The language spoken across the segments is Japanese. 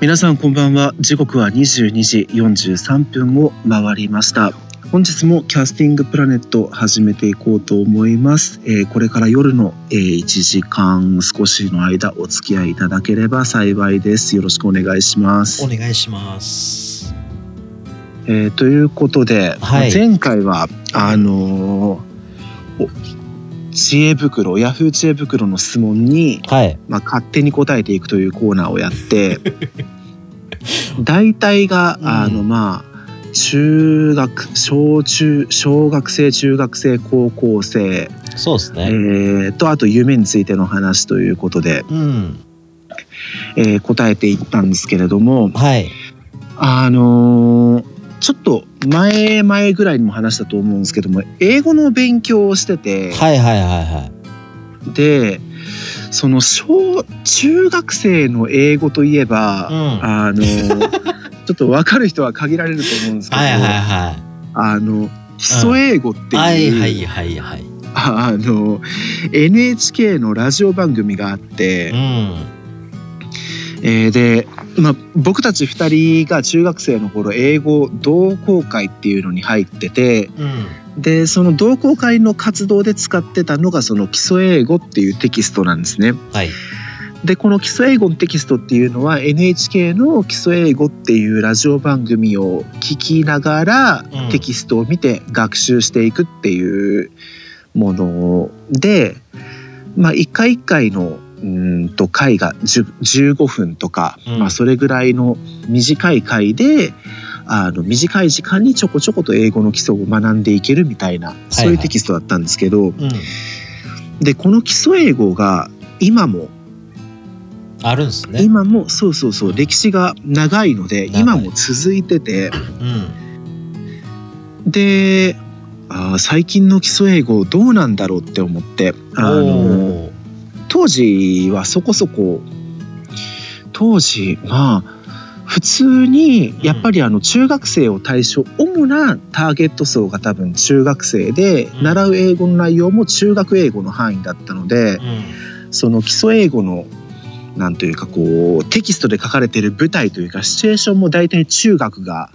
皆さんこんばんは。時刻は22時43分を回りました。本日もキャスティングプラネットを始めていこうと思います。これから夜の1時間少しの間お付き合いいただければ幸いです。よろしくお願いします。お願いします。ということで、はい、前回は知恵袋、ヤフー知恵袋の質問に、はい勝手に答えていくというコーナーをやって大体が中学、小学生、中学生、高校生、そうですね、あと夢についての話ということで、答えていったんですけれども、はい、ちょっと前ぐらいにも話したと思うんですけども、英語の勉強をしてて、はいはいはいはい、でその中学生の英語といえば、ちょっと分かる人は限られると思うんですけど、はいはいはい、基礎英語っていう、はいはいはいはい、NHK のラジオ番組があって、で僕たち2人が中学生の頃英語同好会っていうのに入ってて、でその同好会の活動で使ってたのがその基礎英語っていうテキストなんですね、はい、でこの基礎英語のテキストっていうのは NHK の基礎英語っていうラジオ番組を聞きながらテキストを見て学習していくっていうもので、一回一回の回が15分とか、それぐらいの短い回で短い時間にちょこちょこと英語の基礎を学んでいけるみたいな、そういうテキストだったんですけど、でこの基礎英語が今もあるんですね。今もそう、歴史が長いので今も続いてて、で最近の基礎英語どうなんだろうって思って、当時普通にやっぱり中学生を対象、主なターゲット層が多分中学生で、習う英語の内容も中学英語の範囲だったので、その基礎英語のなんというかテキストで書かれている舞台というかシチュエーションも大体中学が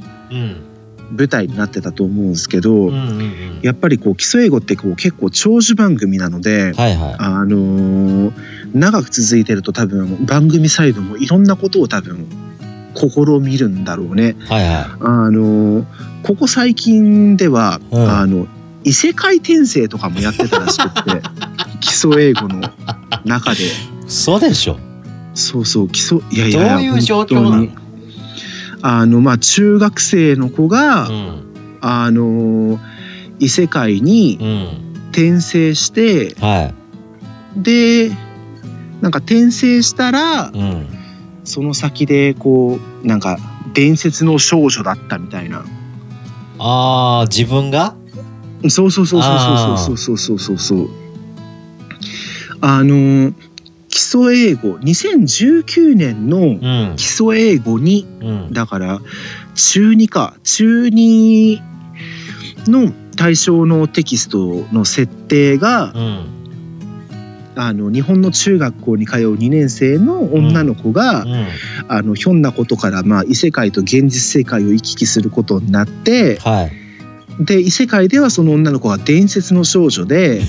舞台になってたと思うんですけど、やっぱり基礎英語って結構長寿番組なので、長く続いてると多分番組サイドもいろんなことを多分試みるんだろうね、ここ最近では、異世界転生とかもやってたらしくって基礎英語の中でそうでしょ。そう基礎、いやどういう状況なの。中学生の子が、異世界に転生して、でなんか転生したら、その先でなんか伝説の少女だったみたいな。自分が？そう。基礎英語2019年の基礎英語に、だから中2の対象のテキストの設定が、日本の中学校に通う2年生の女の子が、ひょんなことから異世界と現実世界を行き来することになって、で異世界ではその女の子は伝説の少女で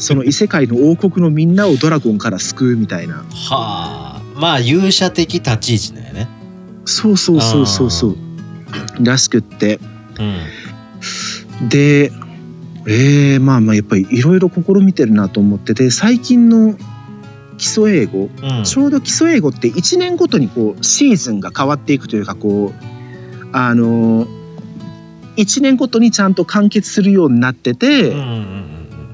その異世界の王国のみんなをドラゴンから救うみたいな。勇者的立ち位置だよね。そうらしくって、でやっぱりいろいろ試みてるなと思ってて、最近の基礎英語、ちょうど基礎英語って1年ごとにシーズンが変わっていくというか、1年ごとにちゃんと完結するようになってて、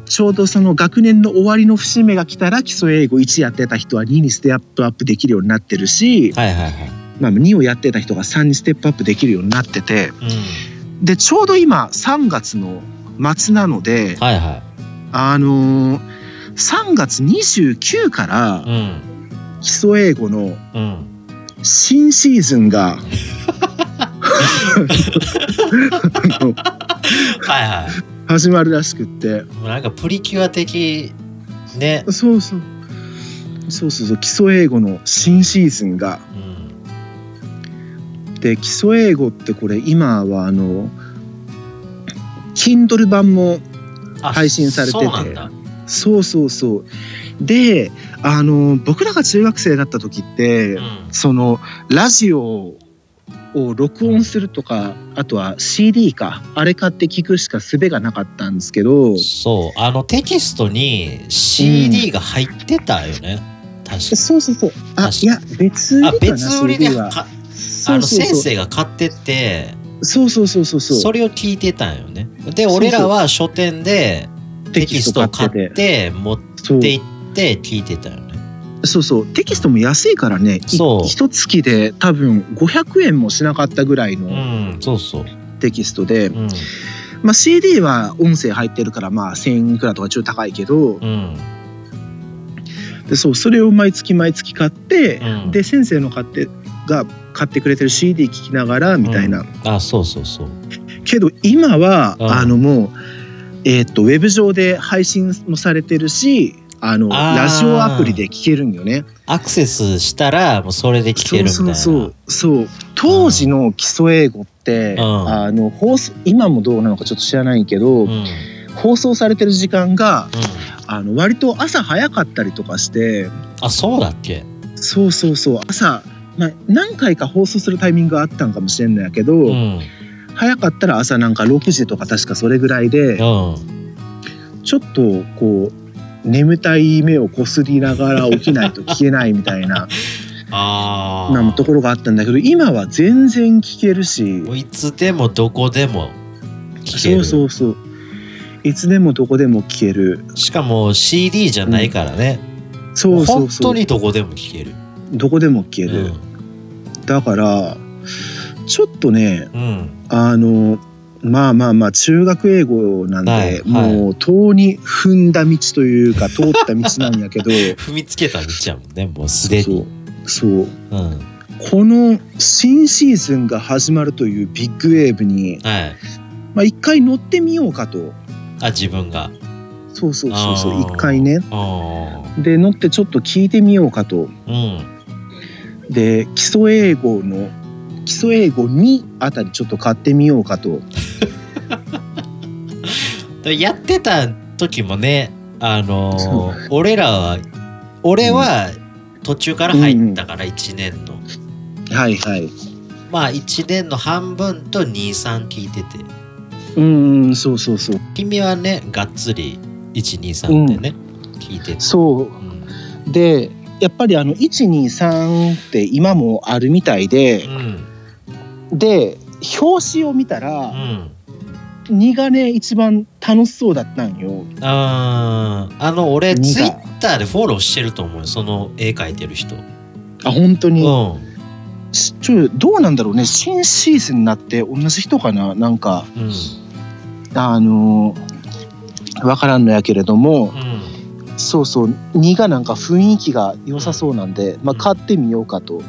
ちょうどその学年の終わりの節目が来たら基礎英語1やってた人は2にステップアップできるようになってるし、2をやってた人が3にステップアップできるようになってて、でちょうど今3月の末なので、3月29から基礎英語の新シーズンが始まるらしくって、なんかプリキュア的ね。そうそう基礎英語の新シーズンがで基礎英語ってこれ今はKindle 版も配信されてて、そうそうそうで僕らが中学生だった時って、そのラジオを録音するとか、あとは CD かあれ買って聞くしか術がなかったんですけど、そうテキストに CD が入ってたよね、確かにそうあいや別売りかな、別売りで先生が買っててそうそれを聞いてたんよね。で俺らは書店でテキストを買って持って行って聞いてたよね。そうテキストも安いからね、1月で多分500円もしなかったぐらいのテキストで、まあ、CD は音声入ってるからまあ1000いくらとかちょっと高いけど、でそれを毎月買って、で先生の買ってくれてる CD 聴きながらみたいな、そうけど今はもうウェブ上で配信もされてるし、ラジオアプリで聴けるんよね。アクセスしたらもうそれで聴けるみたいな。そう当時の基礎英語って、今もどうなのかちょっと知らないけど、放送されてる時間が、割と朝早かったりとかして。あ、そうだっけ。そう朝、まあ、何回か放送するタイミングがあったんかもしれないけど、早かったら朝なんか6時とか確かそれぐらいで、ちょっとこう眠たい目をこすりながら起きないと聞けないみたいななところがあったんだけど、今は全然聞けるし、いつでもどこでも聞ける。そういつでもどこでも聞ける。しかも CD じゃないからね、そう本当にどこでも聞ける、だからちょっとね、まあ中学英語なんで、もう遠に踏んだ道というか通った道なんやけど踏みつけた道やもんね、もうすでに。そう、この新シーズンが始まるというビッグウェーブに、まあ、一回乗ってみようかと。自分がそう一回ね、で乗ってちょっと聞いてみようかと、で基礎英語2あたりちょっと買ってみようかとやってた時もね、俺は途中から入ったから1年の、まあ1年の半分と 2,3 聞いてて、そう君はねがっつり 1,2,3 でね、聞いてて、でやっぱり1,2,3 って今もあるみたいで、で表紙を見たら、2がね一番楽しそうだったんよ。俺ツイッターでフォローしてると思うよ、その絵描いてる人。本当に、どうなんだろうね、新シーズンになって同じ人かな、なんか、分からんのやけれども、2がなんか雰囲気が良さそうなんで、まあ、買ってみようかと、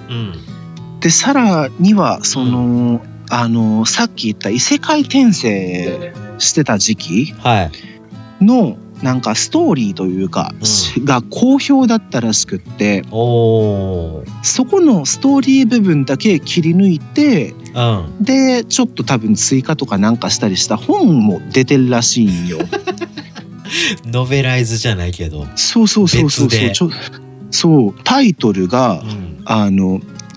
でさらにはさっき言った異世界転生してた時期のなんかストーリーというか、が好評だったらしくって、そこのストーリー部分だけ切り抜いて、でちょっと多分追加とかなんかしたりした本も出てるらしいんよノベライズじゃないけど、そうタイトルが、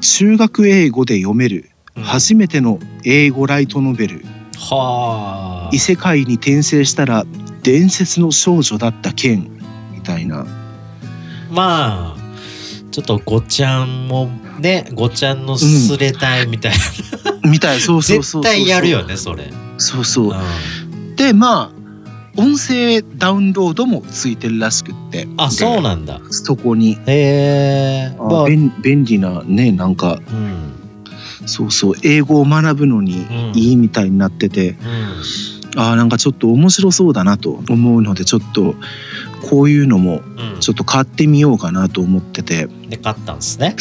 中学英語で読める初めての英語ライトノベル、異世界に転生したら伝説の少女だった件みたいな。まあちょっとごちゃんもね、ごちゃんのすれたいみたいな、そう絶対やるよねそれ。でまあ音声ダウンロードもついてるらしくって。そうなんだ。そこに便利なね、なんか、英語を学ぶのにいいみたいになってて、なんかちょっと面白そうだなと思うので、ちょっとこういうのもちょっと買ってみようかなと思ってて、で買ったんですね。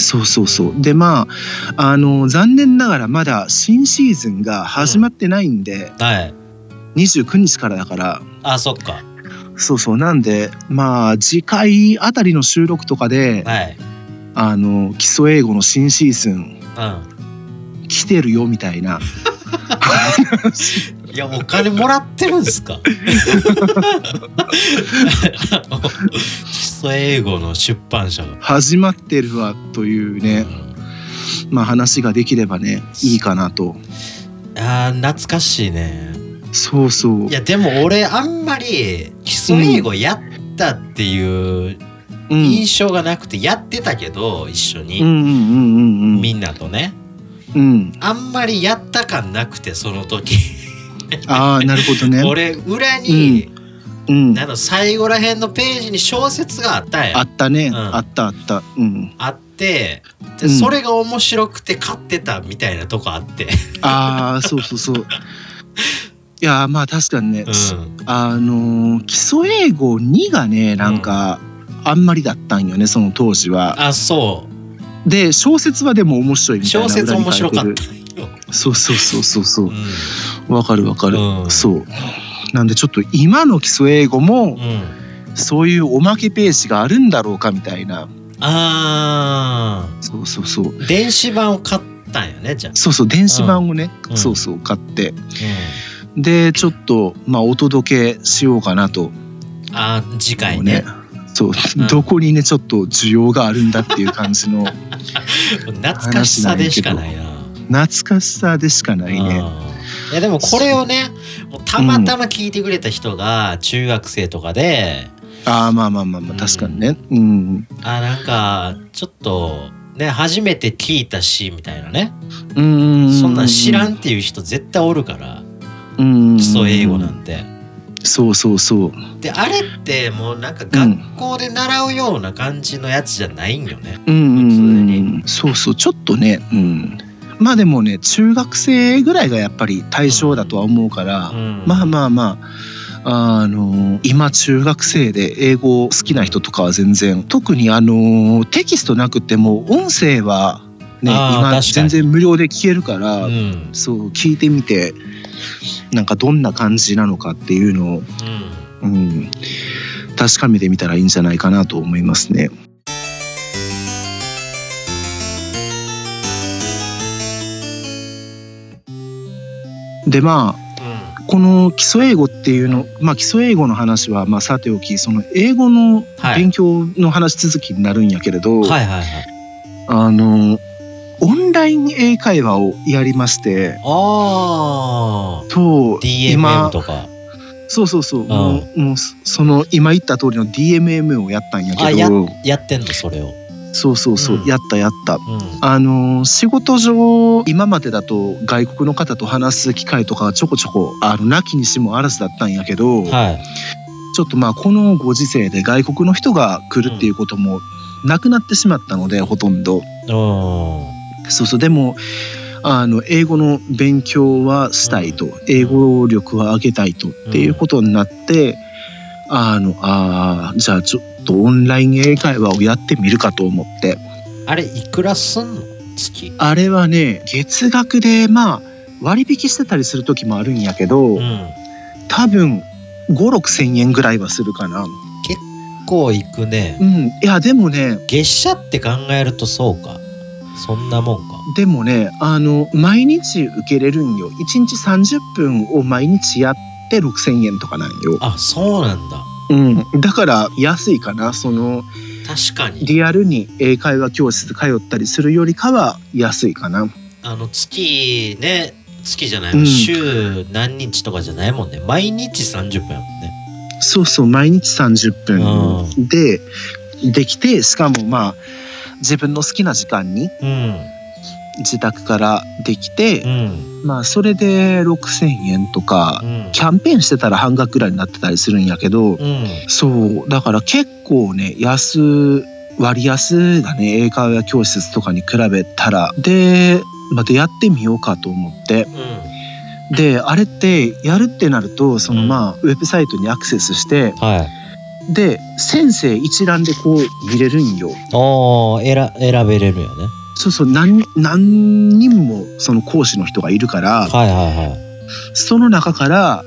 でまあ残念ながらまだ新シーズンが始まってないんで、29日からだから。そっか。なんでまあ次回あたりの収録とかで、基礎英語の新シーズン来てるよみたいな。いやお金もらってるんですか。基礎英語の出版社が始まってるわというね、まあ、話ができればねいいかなと。あ懐かしいね。そうそう。いやでも俺あんまり基礎英語やったっていう印象がなくて、やってたけど一緒に、みんなとね、うん、あんまりやった感なくてその時。ああなるほどね。俺裏に、うん、あの最後らへんのページに小説があったやん。あったね、うん、あったあった、うん、あってで、うん、それが面白くて買ってたみたいなとこあって。ああそうそうそう。いやまあ確かにね、うん、基礎英語2がねなんかあんまりだったんよねその当時は。あそう。で小説はでも面白いみたいな。小説面白かったよ。そうそうそうそうそう。わ、うん、かるわかる、うん。そう。なんでちょっと今の基礎英語も、うん、そういうおまけページがあるんだろうかみたいな。ああ。そうそうそう。電子版を買ったんよねじゃあ。そうそう電子版をね、うん、そうそう買って、うん、でちょっとまあお届けしようかなと。あ次回ね。そうどこにねちょっと需要があるんだっていう感じの懐かしさでしかないな。懐かしさでしかないね。いやでもこれをねたまたま聞いてくれた人が中学生とかで、うん、ああまあまあまあまあ確かにね、うんうん、あなんかちょっとね初めて聞いたしみたいなね、うんそんなん知らんっていう人絶対おるから、うん、基礎英語なんて。そうそうそう。であれってもうなんか学校で習うような感じのやつじゃないんよね、うん、普通に。そうそうちょっとね、うん、まあでもね中学生ぐらいがやっぱり対象だとは思うから、うん、まあまあまあ、今中学生で英語好きな人とかは全然、特にテキストなくても音声はね今全然無料で聞けるから、うん、そう聞いてみてなんかどんな感じなのかっていうのを、うんうん、確かめてみたらいいんじゃないかなと思いますね。でまあ、うん、この基礎英語っていうの、まあ、基礎英語の話はまあさておき、その英語の勉強の話続きになるんやけれど、はいはいはいはい、オンライン英会話をやりまして。ああそう DMM とかそうそうそう、うん、もうその今言った通りの DMM をやったんやけど。あ やってんのそれを。そうそうそう、うん、やった、うん、仕事上今までだと外国の方と話す機会とかちょこちょこなきにしもあらずだったんやけど、はい、ちょっとまあこのご時世で外国の人が来るっていうこともなくなってしまったので、うん、ほとんど。あそうそうでも英語の勉強はしたいと、うん、英語力は上げたいとっていうことになって、うん、じゃあちょっとオンライン英会話をやってみるかと思って。あれいくらすんの月。あれはね月額でまあ割引してたりする時もあるんやけど、うん、多分 5,6,000 円ぐらいはするかな。結構いくね、うん、いやでもね月謝って考えるとそうかそんなもんか。でもね毎日受けれるんよ。1日30分を毎日やって 6,000 円とかなんよ。あそうなんだ、うん、だから安いかな。その確かにリアルに英会話教室通ったりするよりかは安いかな。月ね月じゃない、うん、週何日とかじゃないもんね。毎日30分やもんね。そうそう毎日30分でできて、しかもまあ自分の好きな時間に自宅からできて、うん、まあそれで 6,000 円とか、うん、キャンペーンしてたら半額ぐらいになってたりするんやけど、うん、そうだから結構ね割安だね英会話教室とかに比べたら。でまたやってみようかと思って、うん、であれってやるってなるとそのまあ、うん、ウェブサイトにアクセスして、はいで先生一覧でこう見れるんよ。ああ選べれるよね。そうそう何人もその講師の人がいるから、はいはいはい、その中から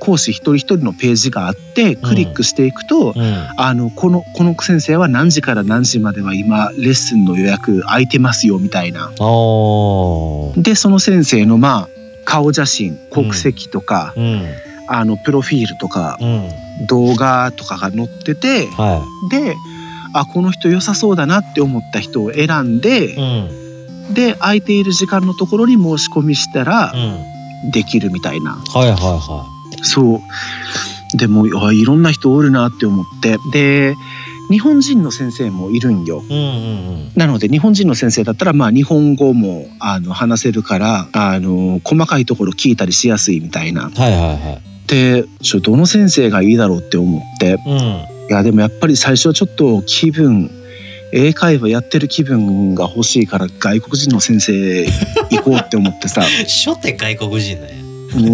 講師一人一人のページがあってクリックしていくと、この先生は何時から何時までは今レッスンの予約空いてますよみたいな。でその先生のまあ顔写真、国籍とか、プロフィールとか、動画とかが載ってて、でこの人良さそうだなって思った人を選んで、で空いている時間のところに申し込みしたらできるみたいな。そうでもいろんな人おるなって思って、で日本人の先生もいるんよ、なので日本人の先生だったらまあ日本語も話せるから細かいところ聞いたりしやすいみたいな。でどの先生がいいだろうって思って、いやでもやっぱり最初はちょっと気分英会話やってる気分が欲しいから外国人の先生行こうって思ってさ初手外国人だよ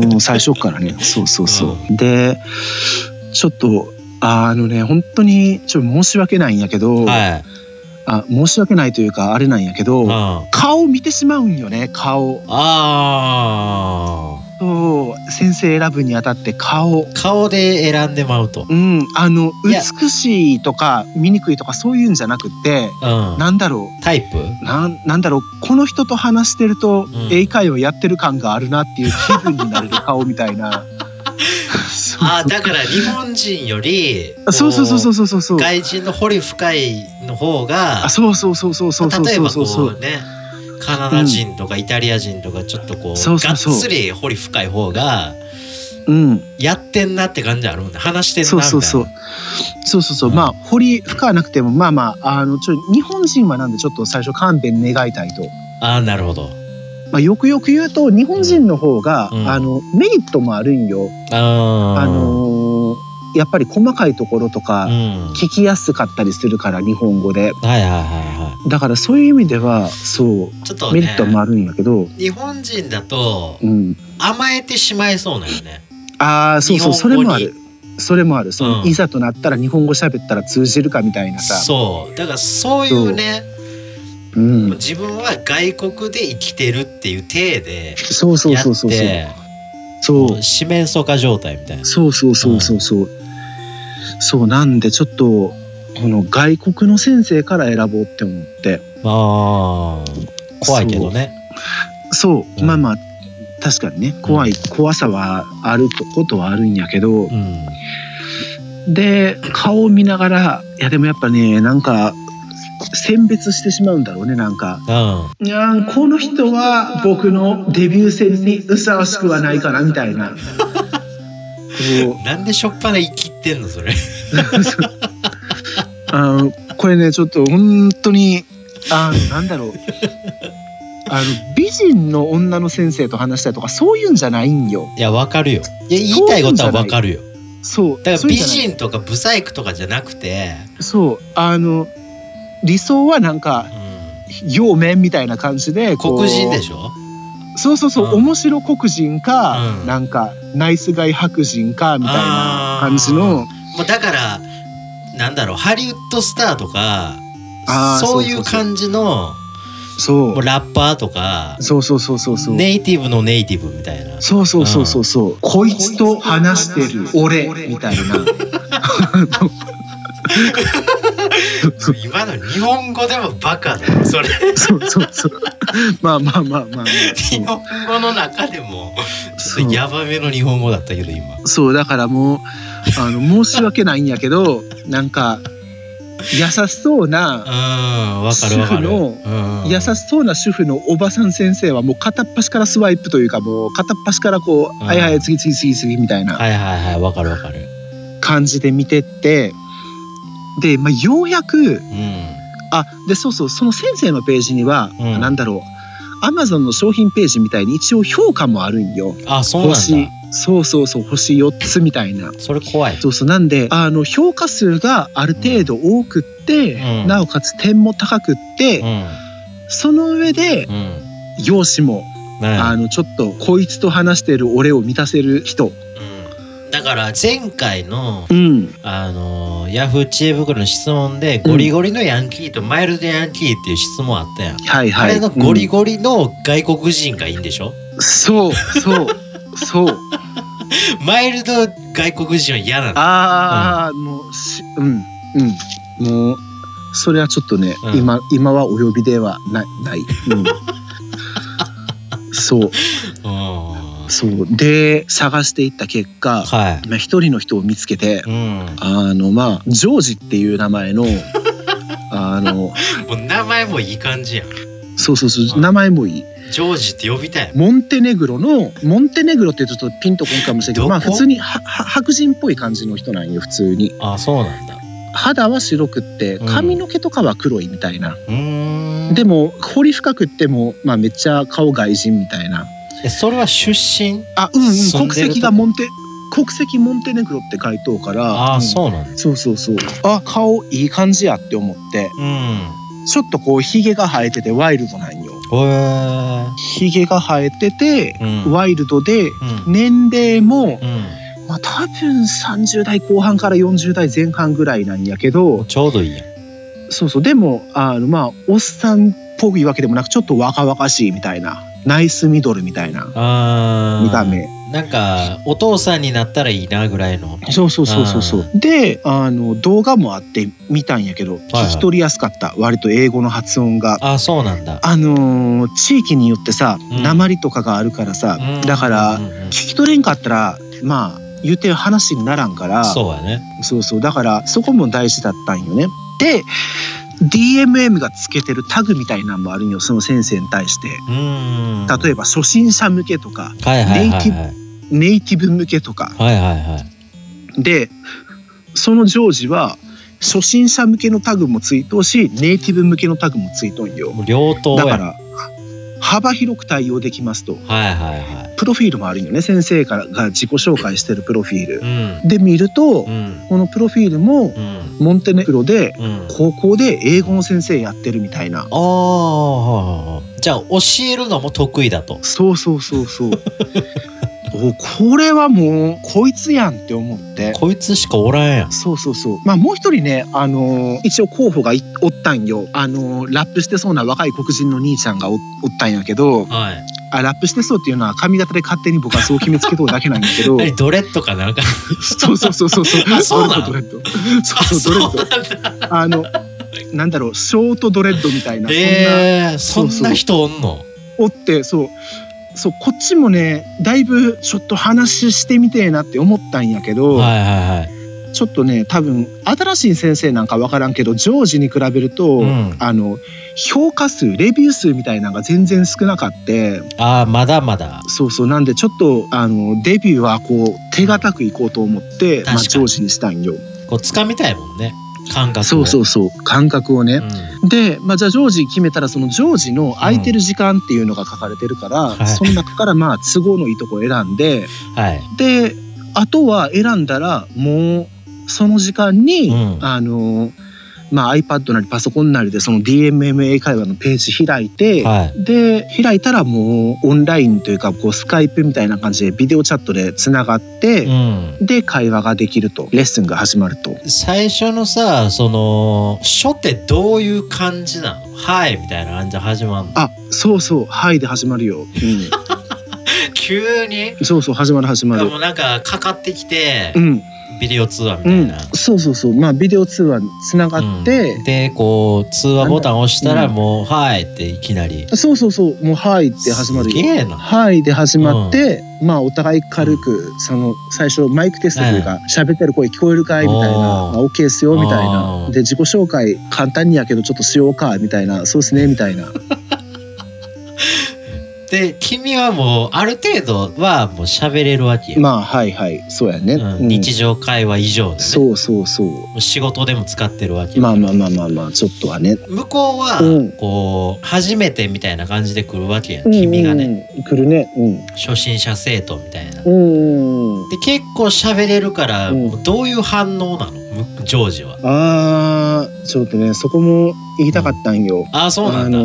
もう最初からねそう、でちょっと本当にちょっと申し訳ないんやけど、申し訳ないというかあれなんやけど、顔見てしまうんよね。顔そう先生選ぶにあたって顔で選んでまうと、美しいとか醜いとかそういうんじゃなくて、なんだろうタイプなんだろうこの人と話してると英会話やってる感があるなっていう気分になれる顔みたいなだから日本人よりそう外人の彫り深いの方が例えばこうねカナダ人とかイタリア人とかちょっとこうがっつり掘り深い方がやってんなって感じあるもんね。話してんなみたいな。そう、まあ掘り深なくても日本人はなんでちょっと最初勘弁願いたいと。なるほど。よくよく言うと日本人の方が、メリットもあるんよ。やっぱり細かいところとか聞きやすかったりするから、日本語で。だからそういう意味ではちょっと、メリットもあるんやけど日本人だと甘えてしまいそうなよね。それもある。いざとなったら日本語喋ったら通じるかみたいなさ。だからそういうね、自分は外国で生きてるっていう体でやって四面楚歌状態みたいな。そうなんでちょっとこの外国の先生から選ぼうって思って。怖いけどね。確かにね、怖さはあることはあるんやけど、で顔を見ながらいやでもやっぱねなんか選別してしまうんだろうね。いやこの人は僕のデビュー戦にふさわしくはないかなみたいななんでしょっぱな生きってんのそれこれねちょっと本当になんだろう美人の女の先生と話したりとかそういうんじゃないんよ。いやわかるよ。言いたいことはわかるよ。だから美人とかブサイクとかじゃなくて理想はなんか陽面みたいな感じで黒人でしょ。面白黒人か、なんかナイスガイ白人かみたいな感じの。だからなんだろうハリウッドスターとかそういう感じのラッパーとかネイティブのネイティブみたいな。こいつと話してる俺みたいな今の日本語でもバカだよそれ日本語の中でもちょっとヤバめの日本語だったけど今。だからもう申し訳ないんやけどなんか優しそうな主婦のおばさん先生はもう片っ端からスワイプというかもう片っ端からこう次みたいな感じで見てってで、ようやくその先生のページにはなんだろう Amazon の商品ページみたいに一応評価もあるんよ。星4つみたいな。それ怖い。なんで評価数がある程度多くって、なおかつ点も高くって、その上で、容姿も、ちょっとこいつと話してる俺を満たせる人。だから前回の、ヤフー知恵袋の質問でゴリゴリのヤンキーとマイルドヤンキーっていう質問あったやん。あれのゴリゴリの外国人がいいんでしょ。そうマイルド外国人は嫌なの。ああ、うん、もううんうん、もうそれはちょっとね、うん、今はお呼びではない、うん、そう。そうで探していった結果、はい、まあ、一人の人を見つけて、うん、まあジョージっていう名前のもう名前もいい感じやん。そうそうそう、うん、名前もいい。ジョージって呼びたい。モンテネグロってちょっとピンとこんかもしれないけど、まあ普通に白人っぽい感じの人なんよ普通に。あ、そうなんだ。肌は白くって髪の毛とかは黒いみたいな、うん、でも彫り深くっても、まあ、めっちゃ顔外人みたいな。それは出身？あ、うんうん、国籍モンテネグロって書いておから。あ、うん、そうなんだ。そうそうそう。あ、顔いい感じやって思って、うん、ちょっとこうヒゲが生えててワイルドなんよ。ヒゲが生えてて、うん、ワイルドで、うん、年齢も、うん、まあ、多分30代後半から40代前半ぐらいなんやけど、ちょうどいいやん。そうそう。でもまあおっさんっぽいわけでもなく、ちょっと若々しいみたいな、ナイスミドルみたいな。あ、見た目なんかお父さんになったらいいなぐらいの。そうそうそうそうそう。で動画もあって見たんやけど、聞き取りやすかった、はいはい、割と英語の発音が。あ、そうなんだ。地域によってさ、訛りとかがあるからさ、うん、だから聞き取れんかったら、まあ言うて話にならんから。そうやね。そうそう。だからそこも大事だったんよね。でDMM がつけてるタグみたいなのもあるんよ、その先生に対して。うん、例えば初心者向けとか、はいはいはいはい、ネイティブ向けとか、はいはいはい、でそのジョージは初心者向けのタグもついとうし、ネイティブ向けのタグもついとんよ。両方だから幅広く対応できますと、はいはいはい、プロフィールもあるよね、先生からが自己紹介してるプロフィール、うん、で見ると、うん、このプロフィールも、うん、モンテネグロで、うん、高校で英語の先生やってるみたいな、うん、あ、じゃあ教えるのも得意だと。そうそうそうそう。これはもうこいつやんって思って。こいつしかおらんやん。そうそうそう。まあもう一人ね、一応候補がおったんよ。ラップしてそうな若い黒人の兄ちゃんが おったんやけど、はい、あ、ラップしてそうっていうのは髪型で勝手に僕はそう決めつけとうだけなんやけど。ドレッドかなんか。そうそうそうそうそう。あ、そうなの。ドレッド。そうそう、ドレッド。なんだろう、ショートドレッドみたいな。そんな人おんの。おって、そう。そう、こっちもね、だいぶちょっと話してみてえなって思ったんやけど、はいはいはい、ちょっとね、多分新しい先生なんか分からんけど、ジョージに比べると、うん、評価数、レビュー数みたいなのが全然少なかって。あ、まだまだ。そうそう。なんでちょっとデビューはこう手堅くいこうと思って、まあ、ジョージにしたんよ。こう掴みたいもんね、感覚を。そうそうそう、感覚をね、うん、で、まあ、じゃあジョージ決めたら、そのジョージの空いてる時間っていうのが書かれてるから、うん、はい、その中からまあ都合のいいとこ選んで、はい、であとは選んだらもうその時間に、うん、まあ、iPad なりパソコンなりでその DMM 英会話のページ開いて、はい、で開いたらもうオンラインというか、こうスカイプみたいな感じでビデオチャットでつながって、うん、で会話ができると、レッスンが始まると。最初のさ、その書ってどういう感じなの？はいみたいな感じで始まるの？あ、そうそう、はいで始まるよ、うん。急に？そうそう、始まる。でもなんかかかってきて、うん、ビデオ通話みたいな、うん、そうそうそう、まあ、ビデオ通話つながって、うん、でこう通話ボタンを押したらもう、うん、はいっていきなり。そうそうそう、もうはいって始まるよ。すげえな。はいで始まって、うん、まあ、お互い軽く、うん、その最初マイクテストというか、喋ってる声聞こえるかいみたいな、まあ、OK っすよみたいな。で自己紹介簡単にやけどちょっとしようかみたいな、そうですねみたいな。で君はもうある程度はもう喋れるわけや。まあはいはい、そうやね、うん、日常会話以上でね。そうそうそう、仕事でも使ってるわけ。まあまあまあまあまあ、ちょっとはね。向こうはこう、うん、初めてみたいな感じで来るわけや、うん、君がね、うん、来るね、うん、初心者生徒みたいな、うん、で結構喋れるから、うん、どういう反応なのジョージは。あー、ちょっとねそこも言いたかったんよ、うん、あー、そうなんだ。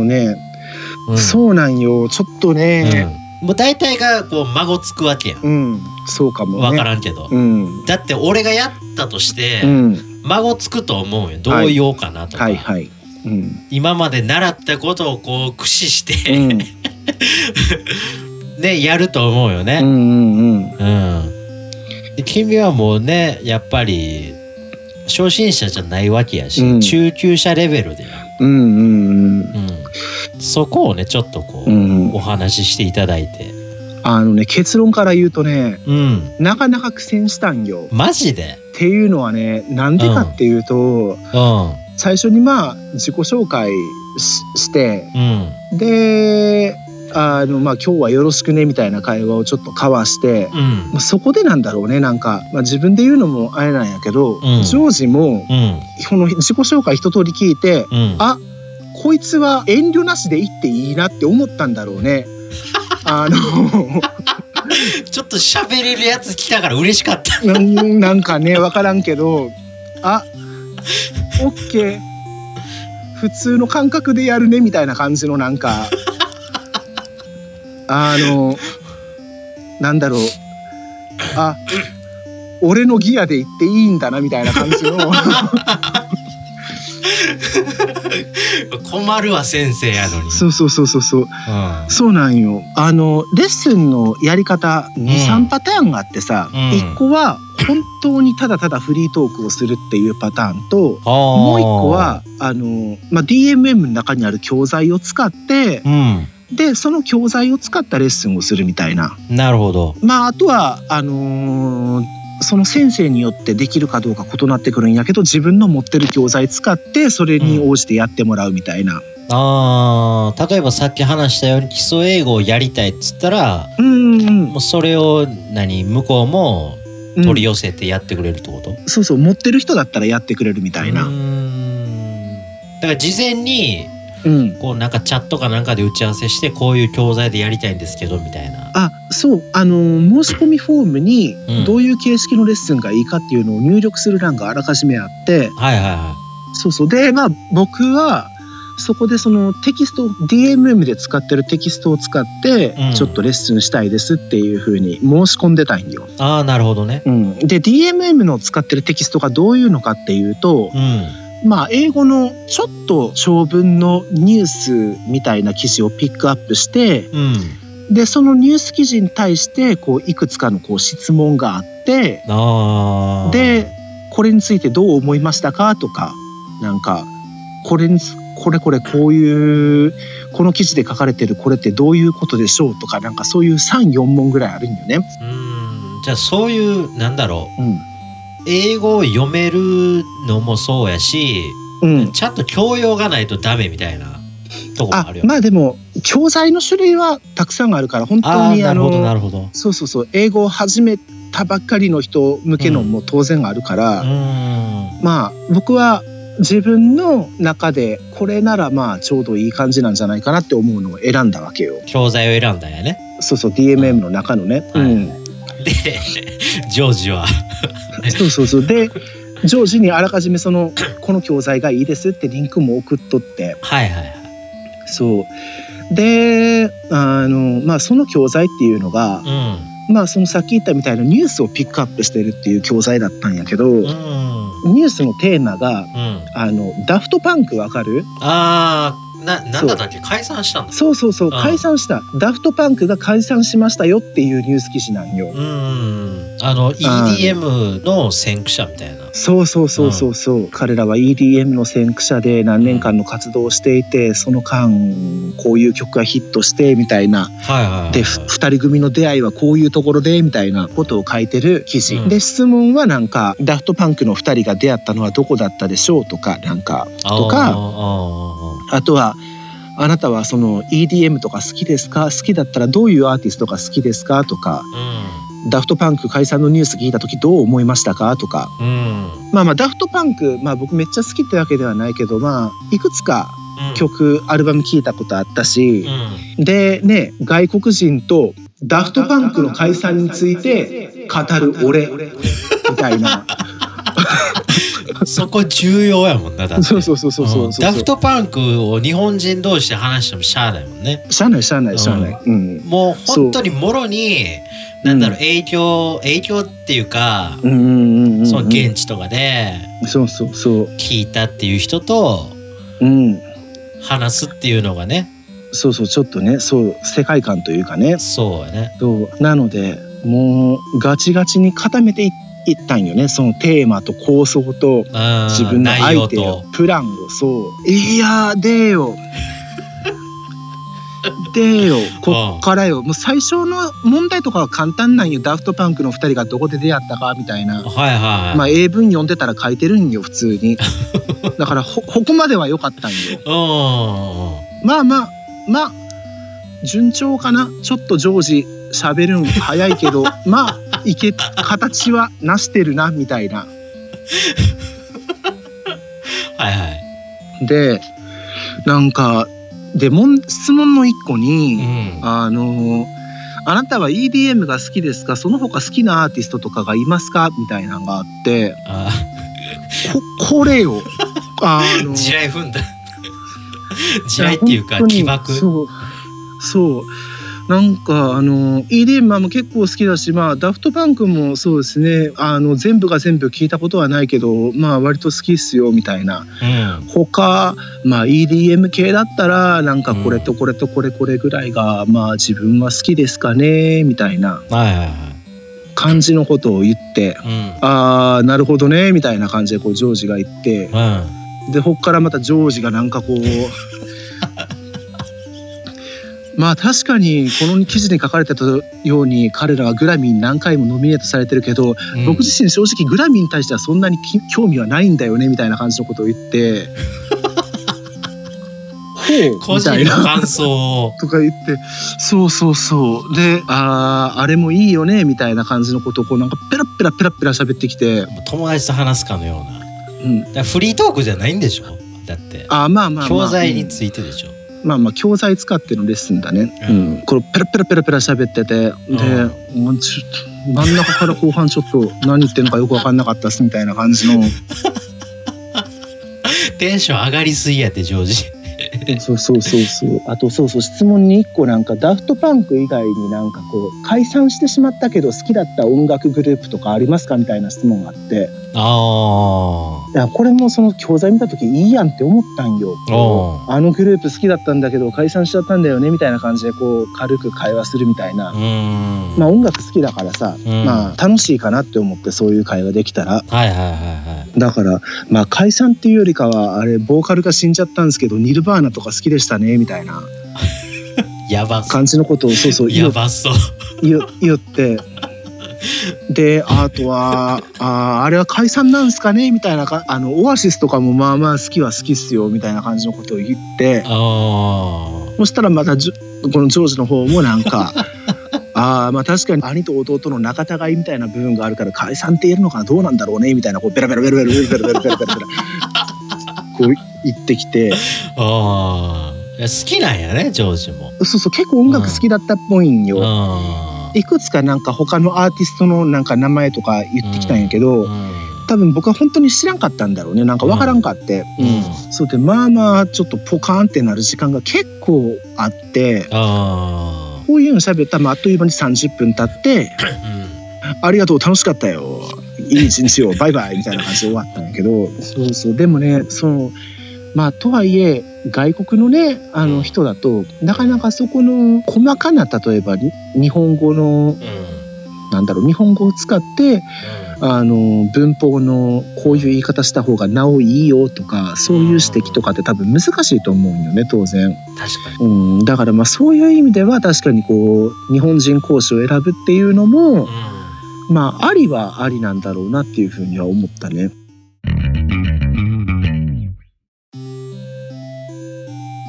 うん、そうなんよ、ちょっとね、うん、もう大体がこう孫つくわけや、うん、そうかもね、分からんけど、うん、だって俺がやったとして、うん、孫つくと思うよ、どう言おうかなとか、はいはいはい、うん、今まで習ったことをこう駆使して、うん、ね、やると思うよね、うんうんうんうん、君はもうね、やっぱり初心者じゃないわけやし、うん、中級者レベルで、うんうんうんうん、そこをねちょっとこう、うん、お話ししていただいて、あのね、結論から言うとね、うん、なかなか苦戦したんよ。マジで？っていうのはね、なんでかっていうと、うんうん、最初にまあ自己紹介 して、うん、で、あの、まあ、今日はよろしくねみたいな会話をちょっと交わして、うん、まあ、そこでなんだろうね、なんか、まあ、自分で言うのもあれなんやけど、うん、ジョージも、うん、この自己紹介一通り聞いて、うん、あ、こいつは遠慮なしで言っていいなって思ったんだろうね。ちょっと喋れるやつ来たから嬉しかったなんかね、分からんけど、あ、オッケー、普通の感覚でやるねみたいな感じの、なんかなんだろう、あ、俺のギアで行っていいんだなみたいな感じの困るわ先生やのに。そうそうそうそうそう、うん、そうなんよ。あのレッスンのやり方 2,3 パターンがあってさ、うん、1個は本当にただただフリートークをするっていうパターンと、もう1個はあの、まあ、DMM の中にある教材を使って、うん、でその教材を使ったレッスンをするみたいな。なるほど。まああとはその先生によってできるかどうか異なってくるんやけど、自分の持ってる教材使ってそれに応じてやってもらうみたいな、うん、あ、例えばさっき話したように基礎英語をやりたいっつったら、うんうんうん、もうそれを何、向こうも取り寄せてやってくれるってこと、うん、そうそう、持ってる人だったらやってくれるみたいな。うん、だから事前に、うん、こうなんかチャットかなんかで打ち合わせして、こういう教材でやりたいんですけどみたいな。あ、そう、申し込みフォームにどういう形式のレッスンがいいかっていうのを入力する欄があらかじめあって、うん、はいはいはい、そうそう。で、まあ僕はそこでそのテキスト DMM で使ってるテキストを使って、うん、ちょっとレッスンしたいですっていう風に申し込んでたんよ。あー、なるほどね、うん、で DMM の使ってるテキストがどういうのかっていうと、うん、まあ、英語のちょっと長文のニュースみたいな記事をピックアップして、うん、でそのニュース記事に対してこういくつかのこう質問があって、あ、でこれについてどう思いましたかとか、なんかこれこういうこの記事で書かれてるこれってどういうことでしょうとか、なんかそういう 3,4 問ぐらいあるんよね。うん、じゃあそういうなんだろう、うん、英語を読めるのもそうやし、うん、ちゃんと教養がないとダメみたいなとこもあるよね。あ、まあでも教材の種類はたくさんあるから、本当にそうそうそう、英語を始めたばっかりの人向けのも当然あるから、うん、まあ僕は自分の中でこれならまあちょうどいい感じなんじゃないかなって思うのを選んだわけよ。教材を選んだんやね。そうそう、 DMM の中のね、うん、うん、はい。でジョージはそうそうそう、でジョージにあらかじめそのこの教材がいいですってリンクも送っとって、はいはいはい、そうで、まあ、その教材っていうのが、うん、まあ、そのさっき言ったみたいなニュースをピックアップしてるっていう教材だったんやけど、うん、ニュースのテーマが、うん、ダフトパンクわかる？あー、なんだったっけ、解散したんだ。そうそうそう、うん、解散した、ダフトパンクが解散しましたよっていうニュース記事なんよ。うん、EDM の先駆者みたいな。そうそうそうそうそう、うん、彼らは EDM の先駆者で何年間の活動をしていて、その間こういう曲がヒットしてみたいな、はいはいはい、で2人組の出会いはこういうところでみたいなことを書いてる記事、うん、で質問はなんかダフトパンクの2人が出会ったのはどこだったでしょうとか、なんかとか、あとはあなたはその EDM とか好きですか、好きだったらどういうアーティストが好きですかとか、うん、ダフトパンク解散のニュース聞いた時どう思いましたかとか、うん、まあまあダフトパンク、まあ、僕めっちゃ好きってわけではないけど、まあいくつか曲、うん、アルバム聞いたことあったし、うん、でね、外国人とダフトパンクの解散について語る俺みたいなそこ重要やもんな。だってそうそうそうそうそう、うん、ダフトパンクを日本人同士で話してもしゃあないもんね。しゃあない、うん、もう本当にもろになんだろう、影響っていうか、うんうんうんうん、その現地とかで聞いたっていう人と話すっていうのがね、そうそう、ちょっとね、そう、世界観というかね、そうやね、そうなのでもうガチガチに固めていったんよね、そのテーマと構想と自分の相手のプランを。そういやでよでよ、こっからよ。もう最初の問題とかは簡単なんよ。ダフトパンクの2人がどこで出会ったかみたいな、はいはい、まあ英文読んでたら書いてるんよ普通にだから ここまでは良かったんよ。まあまあまあ順調かな。ちょっと常時喋るん早いけどまあいけ形はなしてるなみたいなはいはい。でなんかで質問の一個に、うん、あなたは EDM が好きですか、その他好きなアーティストとかがいますかみたいなのがあって、これを地雷踏んだ地雷っていうか起爆。そうなんかEDM も結構好きだし、まあダフトパンクもそうですね、全部が全部聞いたことはないけどまあ割と好きっすよみたいな、うん、他まあ EDM 系だったらなんかこれとこれとこれぐらいがまあ自分は好きですかねみたいな感じのことを言って、うん、あなるほどねみたいな感じでこうジョージが言って、うん、でこっからまたジョージがなんかこうまあ確かにこの記事に書かれてたように彼らはグラミーに何回もノミネートされてるけど、うん、僕自身正直グラミーに対してはそんなに興味はないんだよねみたいな感じのことを言ってほう個人の感想とか言って、そうであれもいいよねみたいな感じのことをこうなんかペラペラ喋ってきて、友達と話すかのような、うん、だフリートークじゃないんでしょだって。まあ教材についてでしょ、うんまあ教材使ってのレッスンだね、うんうん、これペラペラ喋ってて、で、うん、真ん中から後半ちょっと何言ってんのかよく分かんなかったっすみたいな感じのテンション上がりすぎやってジョージそうあとそう質問に1個なんかダフトパンク以外になんかこう解散してしまったけど好きだった音楽グループとかありますかみたいな質問があって、いやこれもその教材見た時いいやんって思ったんよ。あのグループ好きだったんだけど解散しちゃったんだよねみたいな感じでこう軽く会話するみたいな、うんまあ音楽好きだからさ、うんまあ、楽しいかなって思ってそういう会話できたら、はい、だからまあ解散っていうよりかはあれボーカルが死んじゃったんですけどニルバーナとか好きでしたねみたいなやば感じのことをそうやばそう言ってであとは あれは解散なんすかねみたいなオアシスとかもまあまあ好きは好きっすよみたいな感じのことを言って、そしたらまたこのジョージの方もなんかまあ確かに兄と弟の仲違いみたいな部分があるから解散って言えるのかなどうなんだろうねみたいなこうベラベラこう言ってきて好きなんやねジョージも。そう結構音楽好きだったっぽいんよ。いくつかなんか他のアーティストのなんか名前とか言ってきたんやけど、多分僕は本当に知らんかったんだろうね、なんかわからんかって、そうでまあちょっとポカーンってなる時間が結構あって、こういうの喋ったら、あっという間に30分経って、ありがとう楽しかったよいい一日をバイバイみたいな感じで終わったんやけどそうでもねまあとはいえ外国のね人だとなかなかそこの細かな例えば日本語のなんだろう日本語を使って文法のこういう言い方した方がなおいいよとかそういう指摘とかって多分難しいと思うんよね当然。確かに、うん、だからまあそういう意味では確かにこう日本人講師を選ぶっていうのもまあありはありなんだろうなっていうふうには思ったね。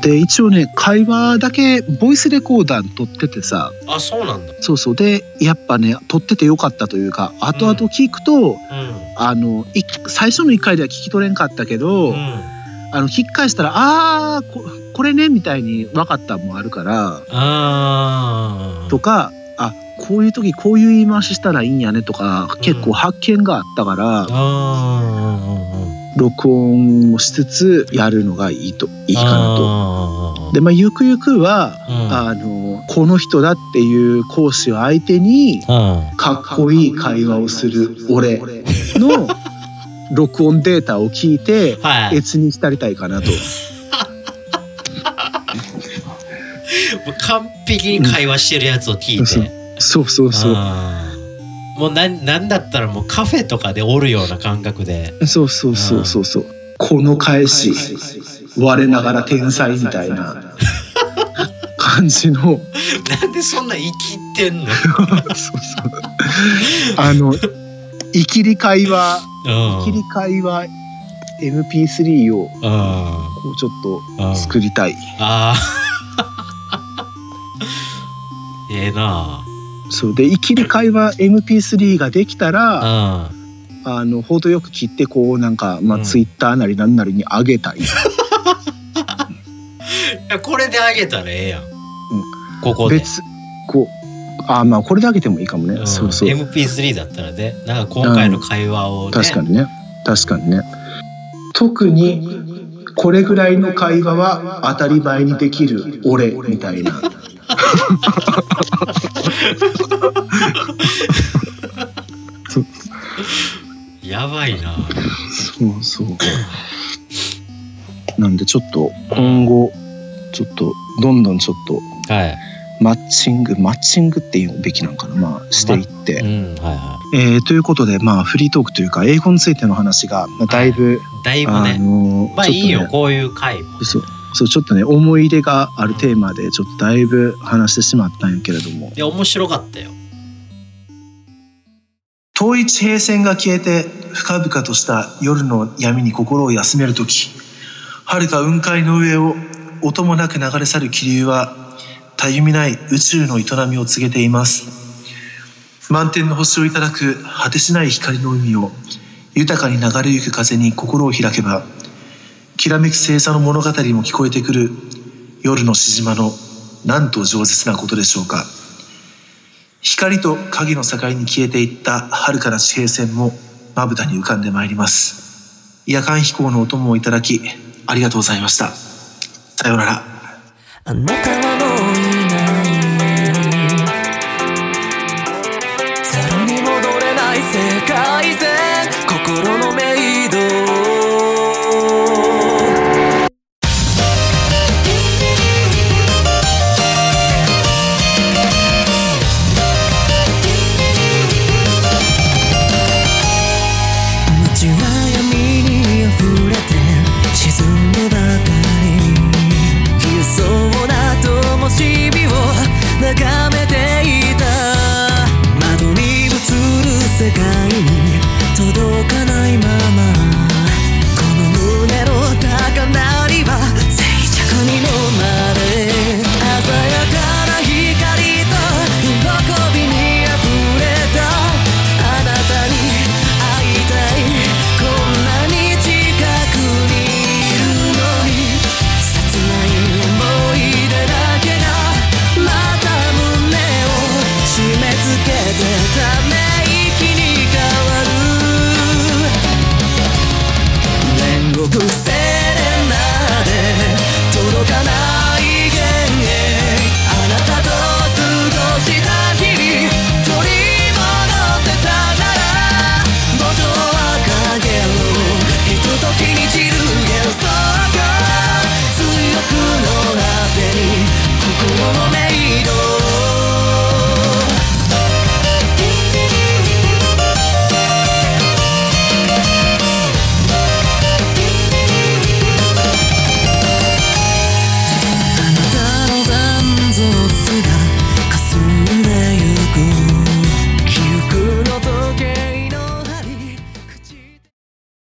で一応ね会話だけボイスレコーダー撮っててさあ、そうなんだ。そうでやっぱね撮っててよかったというか後々聞くと、うん、最初の1回では聞き取れんかったけど、うん、聞き返したらこれねみたいに分かったもあるから、とかこういう時こういう言い回ししたらいいんやねとか結構発見があったから、録音をしつつやるのがいいかなと。で、まあ、ゆくゆくは、うん、この人だっていう講師を相手に、うん、かっこいい会話をする俺の録音データを聞いてエツに浸りたいかなともう完璧に会話してるやつを聞いて、うん、そうそうそう。もうなんだったらもうカフェとかでおるような感覚で。そうそうそうそうそう。この返し我ながら天才みたいな感じの。なんでそんな生きてんの？そうそう。イキリ会は、イキリ会は MP3 をこうちょっと作りたい。あええな。そうでイキリ会は MP3 ができたら、程よく切ってこうなんか、まあうん、Twitter なりなんなりに上げたり。いやこれで上げたらええやん。うん、ここで。別こう。あまあこれで上げてもいいかもね、うん、そうそう MP3 だったらねなんか今回の会話をね、うん、確かにね確かにね特にこれぐらいの会話は当たり前にできる俺みたいなやばいなそうそうなんでちょっと今後ちょっとどんどんちょっとはいマッチングっていうべきなんかな、まあ、していって、うんはいはいということで、まあ、フリートークというか英語についての話が、まあ、だいぶね、まあいいよ、ね、こういう回もそうちょっとね思い入れがあるテーマでちょっとだいぶ話してしまったんやけれどもいや面白かったよ遠い地平線が消えて深々とした夜の闇に心を休めるとき遥か雲海の上を音もなく流れ去る気流はたゆみない宇宙の営みを告げています満天の星をいただく果てしない光の海を豊かに流れゆく風に心を開けばきらめき星座の物語も聞こえてくる夜の静まのなんと饒舌なことでしょうか光と影の境に消えていった遥かな地平線もまぶたに浮かんでまいります夜間飛行のお供をいただきありがとうございましたさようならあなたはもう世界で心のメイド街は闇に溢れて沈むばかり消えそうな灯火を眺め